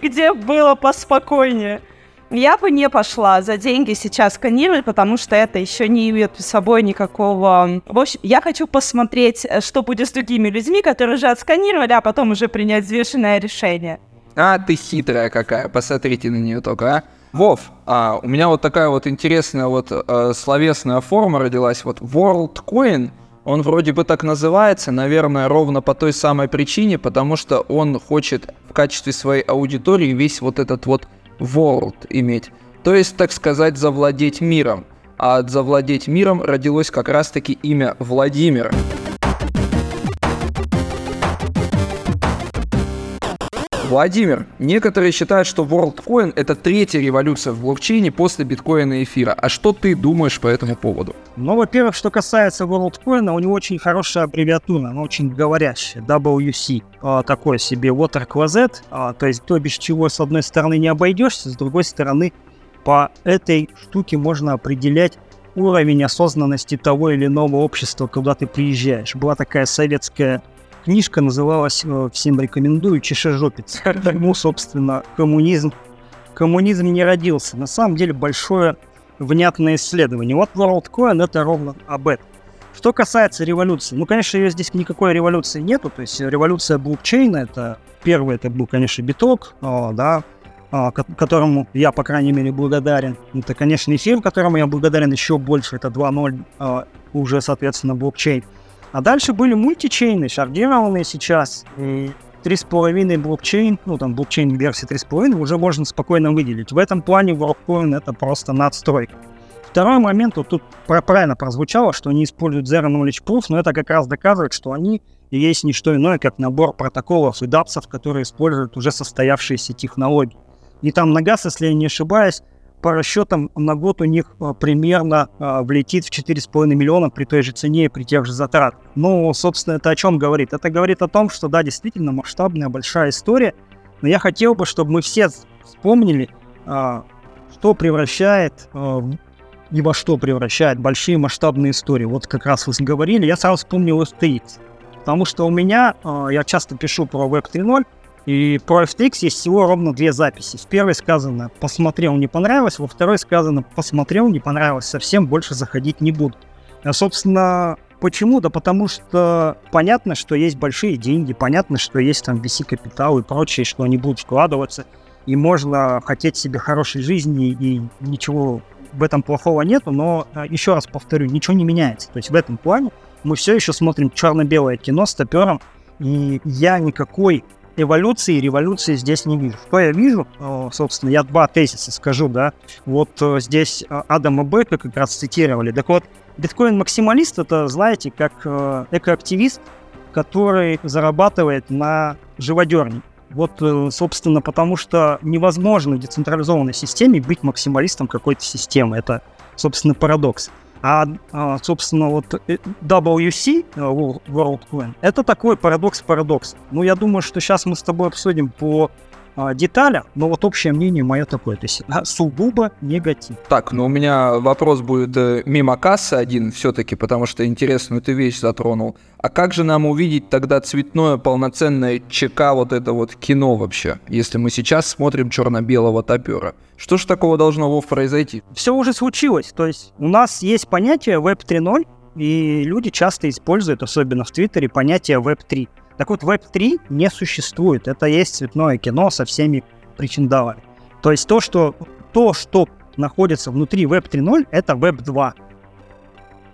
где было поспокойнее. Я бы не пошла за деньги сейчас сканировать, потому что это еще не имеет под собой никакого... В общем, я хочу посмотреть, что будет с другими людьми, которые уже отсканировали, а потом уже принять взвешенное решение. А ты хитрая какая, посмотрите на нее только, а? Вов, а, у меня вот такая вот интересная вот э, словесная форма родилась, вот WorldCoin, он вроде бы так называется, наверное, ровно по той самой причине, потому что он хочет в качестве своей аудитории весь вот этот вот World иметь, то есть, так сказать, завладеть миром, а от завладеть миром родилось как раз-таки имя Владимир. Владимир, некоторые считают, что WorldCoin это третья революция в блокчейне после биткоина и эфира. А что ты думаешь по этому поводу? Ну, во-первых, что касается WorldCoin, у него очень хорошая аббревиатура, она очень говорящая, дабл ю си, такое себе water closet, то есть то, без чего с одной стороны не обойдешься, с другой стороны по этой штуке можно определять уровень осознанности того или иного общества, куда ты приезжаешь. Была такая советская книжка, называлась «Всем рекомендую чешежопец». Почему, собственно, коммунизм, коммунизм не родился. На самом деле большое внятное исследование. Вот WorldCoin — это ровно об этом. Что касается революции, ну, конечно, ее здесь никакой революции нету. То есть революция блокчейна — это первый, это был, конечно, биток, да, которому я, по крайней мере, благодарен. Это, конечно, эфир, которому я благодарен еще больше. Это два ноль, уже, соответственно, блокчейн. А дальше были мультичейны, шардированные сейчас, и три с половиной блокчейн, ну там блокчейн версии три с половиной уже можно спокойно выделить. В этом плане WorldCoin это просто надстройка. Второй момент, вот тут правильно прозвучало, что они используют Zero Knowledge Proof, но это как раз доказывает, что они есть не что иное, как набор протоколов и дапсов, которые используют уже состоявшиеся технологии. И там на газ, если я не ошибаюсь, по расчетам на год у них примерно а, влетит в четыре с половиной миллиона при той же цене и при тех же затратах. Ну, собственно, это о чем говорит? Это говорит о том, что да, действительно масштабная большая история, но я хотел бы, чтобы мы все вспомнили, а, что превращает а, и во что превращает большие масштабные истории. Вот как раз вы говорили, я сразу вспомнил эф ти экс, потому что у меня, а, я часто пишу про веб три ноль, и про эф ти экс есть всего ровно две записи. В первой сказано «посмотрел, не понравилось», во второй сказано «посмотрел, не понравилось, совсем больше заходить не буду». А, собственно, почему? Да потому что понятно, что есть большие деньги, понятно, что есть там ви си-капитал и прочее, что они будут вкладываться, и можно хотеть себе хорошей жизни, и ничего в этом плохого нету, но, еще раз повторю, ничего не меняется. То есть в этом плане мы все еще смотрим черно-белое кино с топером, и я никакой... эволюции и революции здесь не вижу. Что я вижу? Собственно, я два тезиса скажу, да. Вот здесь Адама Бека как раз цитировали. Так вот, биткоин-максималист — это, знаете, как экоактивист, который зарабатывает на живодерне. Вот, собственно, потому что невозможно в децентрализованной системе быть максималистом какой-то системы. Это, собственно, парадокс. А, собственно, вот дабл ю си, WorldCoin, это такой парадокс-парадокс. Ну, я думаю, что сейчас мы с тобой обсудим по а, деталям, но вот общее мнение мое такое, то есть сугубо негатив. Так, ну у меня вопрос будет э, мимо кассы один все-таки, потому что интересную ты вещь затронул. А как же нам увидеть тогда цветное полноценное ЧК вот это вот кино вообще, если мы сейчас смотрим черно-белого топера? Что же такого должно, Вов, произойти? Все уже случилось. То есть у нас есть понятие веб три ноль, и люди часто используют, особенно в Твиттере, понятие веб три. Так вот, веб три не существует. Это есть цветное кино со всеми причиндалами. То есть то, что, то, что находится внутри веб три ноль, это веб два.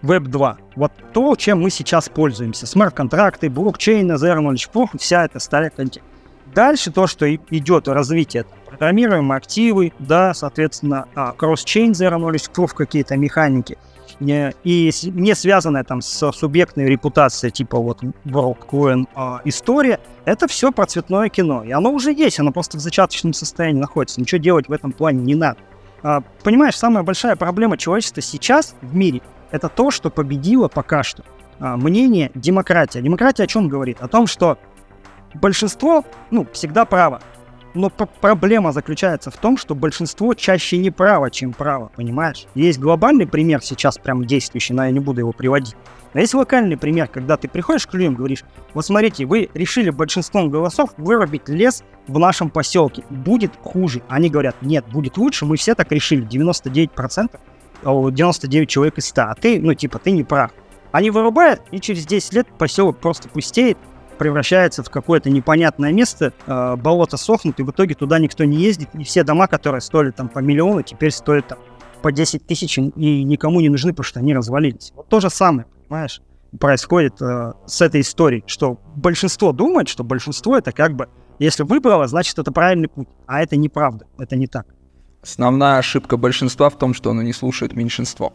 веб два. Вот то, чем мы сейчас пользуемся. Смарт-контракты, блокчейн, Zero Knowledge Proof, вся эта старая контекст. Дальше то, что идет развитие, программируемые активы, да, соответственно, кросс-чейн, Zero Knowledge Proof, какие-то механики. И не связанная там с субъектной репутацией, типа вот WorldCoin э, история, это все про цветное кино. И оно уже есть, оно просто в зачаточном состоянии находится. Ничего делать в этом плане не надо. А, понимаешь, самая большая проблема человечества сейчас в мире, это то, что победило пока что а, мнение демократия. Демократия о чем говорит? О том, что большинство, ну, всегда право. Но пр- проблема заключается в том, что большинство чаще не право, чем право, понимаешь? Есть глобальный пример сейчас прям действующий, но я не буду его приводить. Но есть локальный пример, когда ты приходишь к людям и говоришь: вот смотрите, вы решили большинством голосов вырубить лес в нашем поселке, будет хуже. Они говорят: нет, будет лучше, мы все так решили, девяносто девять процентов, девяносто девять человек из ста, а ты, ну типа, ты не прав. Они вырубают, и через десять лет поселок просто пустеет, превращается в какое-то непонятное место, э, болото сохнут, и в итоге туда никто не ездит, и все дома, которые стоили там по миллиону, теперь стоят там по десять тысяч, и никому не нужны, потому что они развалились. Вот то же самое, понимаешь, происходит э, с этой историей, что большинство думает, что большинство это как бы, если выбрало, значит это правильный путь, а это неправда, это не так. Основная ошибка большинства в том, что оно не слушает меньшинство.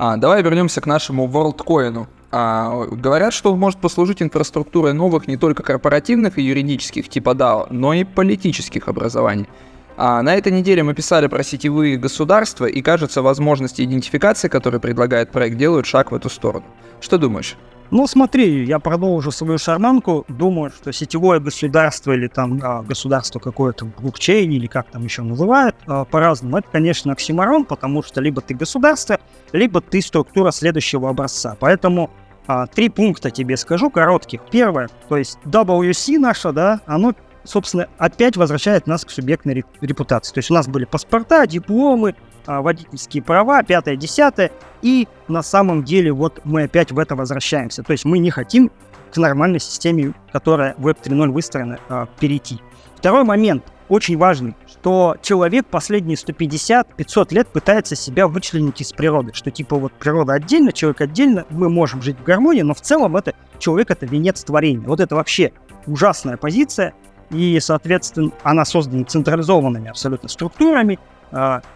А, давай вернемся к нашему WorldCoin. А, говорят, что он может послужить инфраструктурой новых не только корпоративных и юридических типа дао, но и политических образований. А, на этой неделе мы писали про сетевые государства, и, кажется, возможности идентификации, которые предлагает проект, делают шаг в эту сторону. Что думаешь? Ну, смотри, я продолжу свою шарманку. Думаю, что сетевое государство или там а, государство какое-то блокчейн, или как там еще называют, а, по-разному. Это, конечно, оксиморон, потому что либо ты государство, либо ты структура следующего образца. Поэтому а, три пункта тебе скажу коротких. Первое, то есть дабл ю си наша, да, оно, собственно, опять возвращает нас к субъектной репутации. То есть у нас были паспорта, дипломы, водительские права, пятое, десятое, и на самом деле вот мы опять в это возвращаемся. То есть мы не хотим к нормальной системе, которая в веб три ноль выстроена, перейти. Второй момент, очень важный, что человек последние сто пятьдесят - пятьсот лет пытается себя вычленить из природы, что типа вот природа отдельно, человек отдельно, мы можем жить в гармонии, но в целом это человек — это венец творения. Вот это вообще ужасная позиция, и, соответственно, она создана централизованными абсолютно структурами,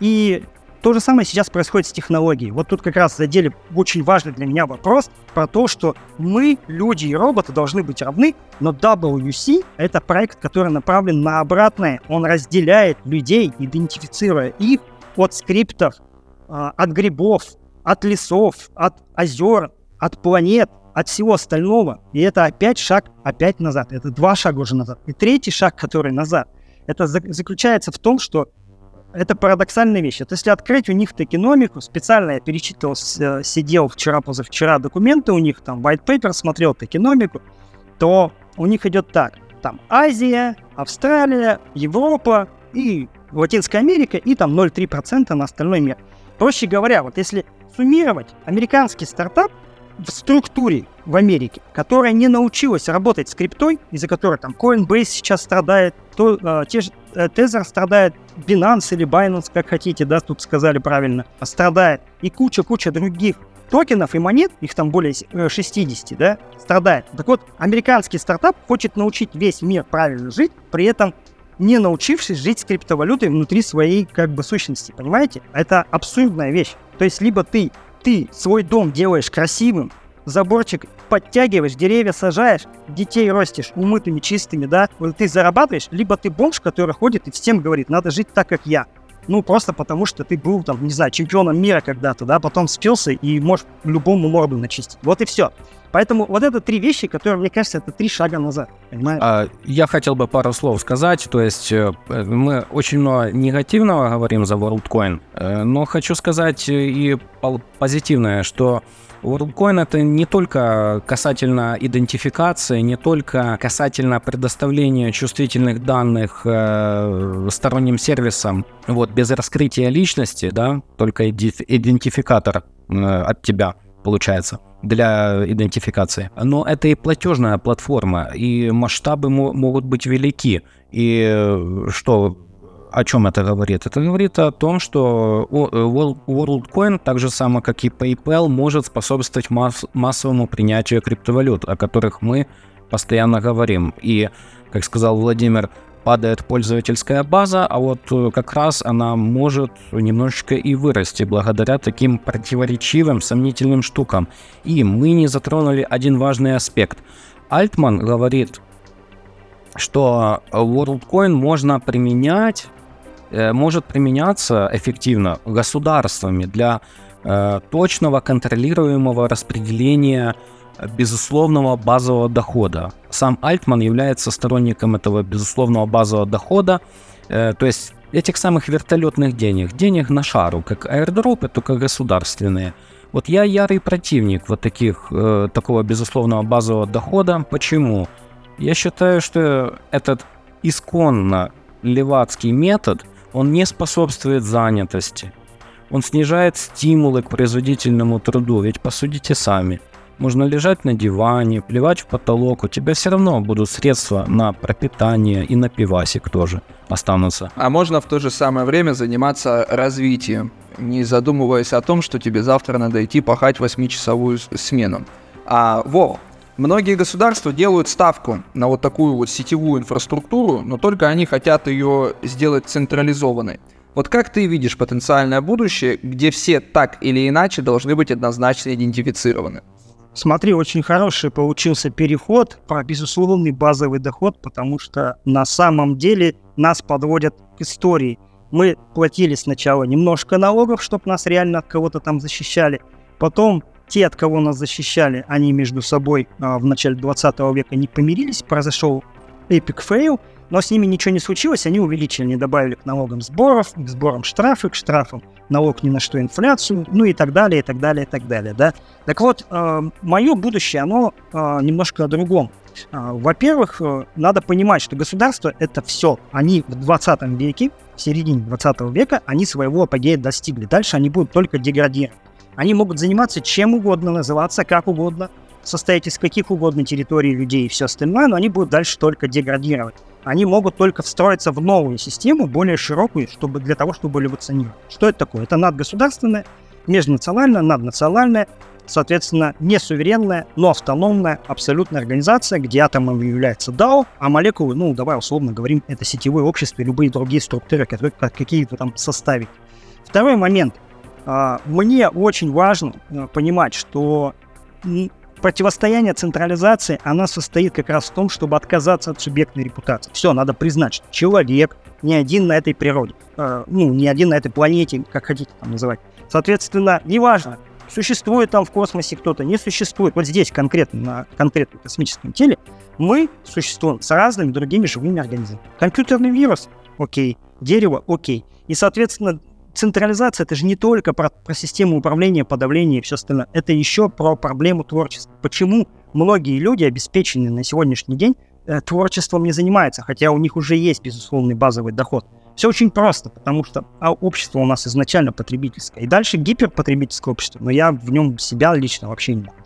и то же самое сейчас происходит с технологией. Вот тут как раз задели очень важный для меня вопрос про то, что мы, люди и роботы, должны быть равны, но дабл ю си — это проект, который направлен на обратное. Он разделяет людей, идентифицируя их от скриптов, от грибов, от лесов, от озер, от планет, от всего остального. И это опять шаг, опять назад. Это два шага уже назад. И третий шаг, который назад, это заключается в том, что это парадоксальная вещь. Вот если открыть у них токеномику, специально я перечитывал, сидел вчера-позавчера документы у них, там, white paper, смотрел токеномику, то у них идет так. Там Азия, Австралия, Европа и Латинская Америка, и там ноль целых три десятых процента на остальной мир. Проще говоря, вот если суммировать, американский стартап в структуре в Америке, которая не научилась работать с криптой, из-за которой там Coinbase сейчас страдает, то, э, те же, э, Tether страдает, Binance или Binance, как хотите, да, тут сказали правильно, страдает, и куча-куча других токенов и монет, их там более шестьдесят, да, страдает. Так вот, американский стартап хочет научить весь мир правильно жить, при этом не научившись жить с криптовалютой внутри своей, как бы, сущности, понимаете? Это абсурдная вещь. То есть, либо ты Ты свой дом делаешь красивым, заборчик подтягиваешь, деревья сажаешь, детей ростишь умытыми, чистыми, да, ты зарабатываешь, либо ты бомж, который ходит и всем говорит: надо жить так, как я. Ну, просто потому, что ты был, там, не знаю, чемпионом мира когда-то, да, потом спился и можешь любому морду начистить. Вот и все. Поэтому вот это три вещи, которые, мне кажется, это три шага назад, понимаешь? Я хотел бы пару слов сказать, то есть мы очень много негативного говорим за WorldCoin, но хочу сказать и позитивное, что WorldCoin — это не только касательно идентификации, не только касательно предоставления чувствительных данных сторонним сервисам, вот, без раскрытия личности, да, только идентификатор от тебя получается для идентификации. Но это и платежная платформа, и масштабы мо- могут быть велики. И что о чем это говорит? Это говорит о том, что WorldCoin, так же само, как и PayPal, может способствовать масс- массовому принятию криптовалют, о которых мы постоянно говорим. И, как сказал Владимир, падает пользовательская база, а вот как раз она может немножечко и вырасти благодаря таким противоречивым, сомнительным штукам. И мы не затронули один важный аспект. Альтман говорит, что WorldCoin можно применять, может применяться эффективно государствами для точного контролируемого распределения безусловного базового дохода. Сам Альтман является сторонником этого безусловного базового дохода, э, то есть этих самых вертолетных денег, денег на шару, как аирдропы, только государственные. Вот я ярый противник вот таких, э, такого безусловного базового дохода. Почему? Я считаю, что этот исконно левацкий метод, он не способствует занятости, он снижает стимулы к производительному труду, ведь посудите сами. Можно лежать на диване, плевать в потолок, у тебя все равно будут средства на пропитание и на пивасик тоже останутся. А можно в то же самое время заниматься развитием, не задумываясь о том, что тебе завтра надо идти пахать восьмичасовую смену. А, во, многие государства делают ставку на вот такую вот сетевую инфраструктуру, но только они хотят ее сделать централизованной. Вот как ты видишь потенциальное будущее, где все так или иначе должны быть однозначно идентифицированы? Смотри, очень хороший получился переход про безусловный базовый доход, потому что на самом деле нас подводят к истории. Мы платили сначала немножко налогов, чтобы нас реально от кого-то там защищали. Потом те, от кого нас защищали, они между собой а, в начале двадцатого века не помирились, произошел эпик фейл, но с ними ничего не случилось, они увеличили, не добавили к налогам сборов, к сборам штрафы, к штрафам налог ни на что инфляцию, ну и так далее, и так далее, и так далее, да. Так вот, э, мое будущее, оно э, немножко о другом. Э, во-первых, э, надо понимать, что государство — это все. Они в двадцатом веке, в середине двадцатого века, они своего апогея достигли. Дальше они будут только деградировать. Они могут заниматься чем угодно, называться как угодно, состоять из каких угодно территорий людей и все остальное, но они будут дальше только деградировать. Они могут только встроиться в новую систему, более широкую, чтобы, для того, чтобы эволюционировать. Что это такое? Это надгосударственное, межнациональное, наднациональное, соответственно, несуверенная, но автономная абсолютная организация, где атомом является дао, а молекулы, ну, давай условно говорим, это сетевое общество и любые другие структуры, которые какие-то там составить. Второй момент. Мне очень важно понимать, что противостояние централизации, она состоит как раз в том, чтобы отказаться от субъектной репутации. Все, надо признать, что человек не один на этой природе, э, ну, не один на этой планете, как хотите там называть. Соответственно, неважно, существует там в космосе кто-то, не существует. Вот здесь конкретно, на конкретном космическом теле, мы существуем с разными другими живыми организмами. Компьютерный вирус, окей, дерево, окей. И, соответственно, централизация — это же не только про, про систему управления, подавления и все остальное. Это еще про проблему творчества. Почему многие люди, обеспеченные на сегодняшний день, э, творчеством не занимаются, хотя у них уже есть безусловный базовый доход? Все очень просто, потому что а общество у нас изначально потребительское. И дальше гиперпотребительское общество, но я в нем себя лично вообще не могу.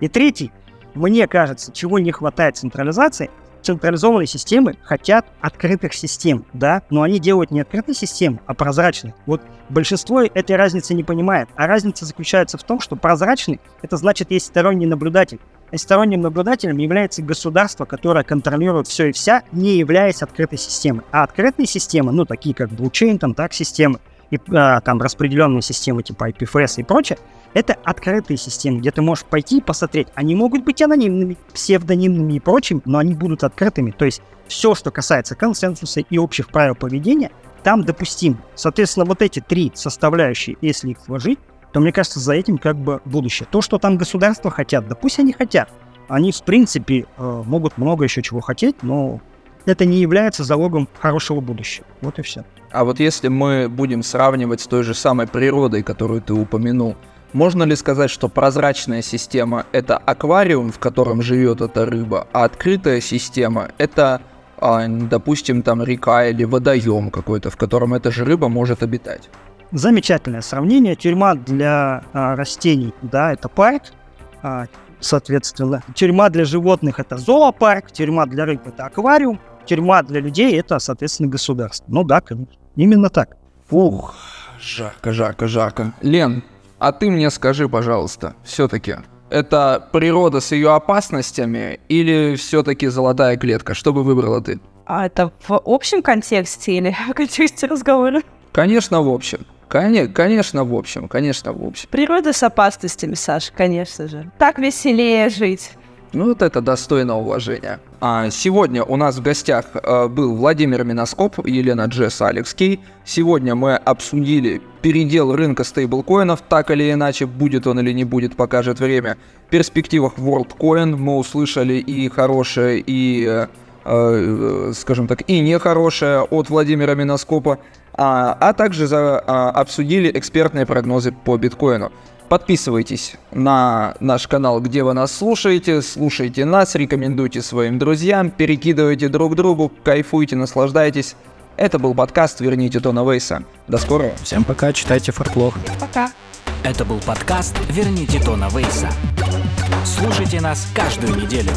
И третий, мне кажется, чего не хватает централизации — централизованные системы хотят открытых систем, да, но они делают не открытые системы, а прозрачные. Вот большинство этой разницы не понимает, а разница заключается в том, что прозрачный — это значит, есть сторонний наблюдатель. И сторонним наблюдателем является государство, которое контролирует все и вся, не являясь открытой системой. А открытые системы, ну, такие как блокчейн, там, так, системы, и, а, там, распределенные системы типа ай пи эф эс и прочее, это открытые системы, где ты можешь пойти и посмотреть. Они могут быть анонимными, псевдонимными и прочим, но они будут открытыми. То есть все, что касается консенсуса и общих правил поведения, там допустимо. Соответственно, вот эти три составляющие, если их вложить, то, мне кажется, за этим как бы будущее. То, что там государства хотят, да пусть они хотят. Они, в принципе, могут много еще чего хотеть, но это не является залогом хорошего будущего. Вот и все. А вот если мы будем сравнивать с той же самой природой, которую ты упомянул, можно ли сказать, что прозрачная система — это аквариум, в котором живет эта рыба, а открытая система — это, допустим, там река или водоем какой-то, в котором эта же рыба может обитать? Замечательное сравнение. Тюрьма для а, растений, да, это парк, а, соответственно. Тюрьма для животных — это зоопарк, тюрьма для рыб — это аквариум, тюрьма для людей — это, соответственно, государство. Ну да, конечно. Именно так. Фух, жарко, жарко, жарко. Лен, а ты мне скажи, пожалуйста, все-таки, это природа с ее опасностями или все-таки золотая клетка? Что бы выбрала ты? А это в общем контексте или в контексте разговора? Конечно, в общем. Кон- конечно, в общем, конечно, в общем. Природа с опасностями, Саша, конечно же. Так веселее жить. Ну, вот это достойно уважения. А сегодня у нас в гостях э, был Владимир Менаскоп, Елена Джесс, Алекс Кей. Сегодня мы обсудили передел рынка стейблкоинов, так или иначе, будет он или не будет, покажет время. В перспективах WorldCoin мы услышали и хорошее, и... Э, скажем так, и нехорошее от Владимира Менаскопа, а, а также за, а, обсудили экспертные прогнозы по биткоину. Подписывайтесь на наш канал, где вы нас слушаете, слушайте нас, рекомендуйте своим друзьям, перекидывайте друг другу, кайфуйте, наслаждайтесь. Это был подкаст «Верните Тона Вейса». До скорого. Всем пока, читайте ForkLog. Пока. Это был подкаст «Верните Тона Вейса». Слушайте нас каждую неделю.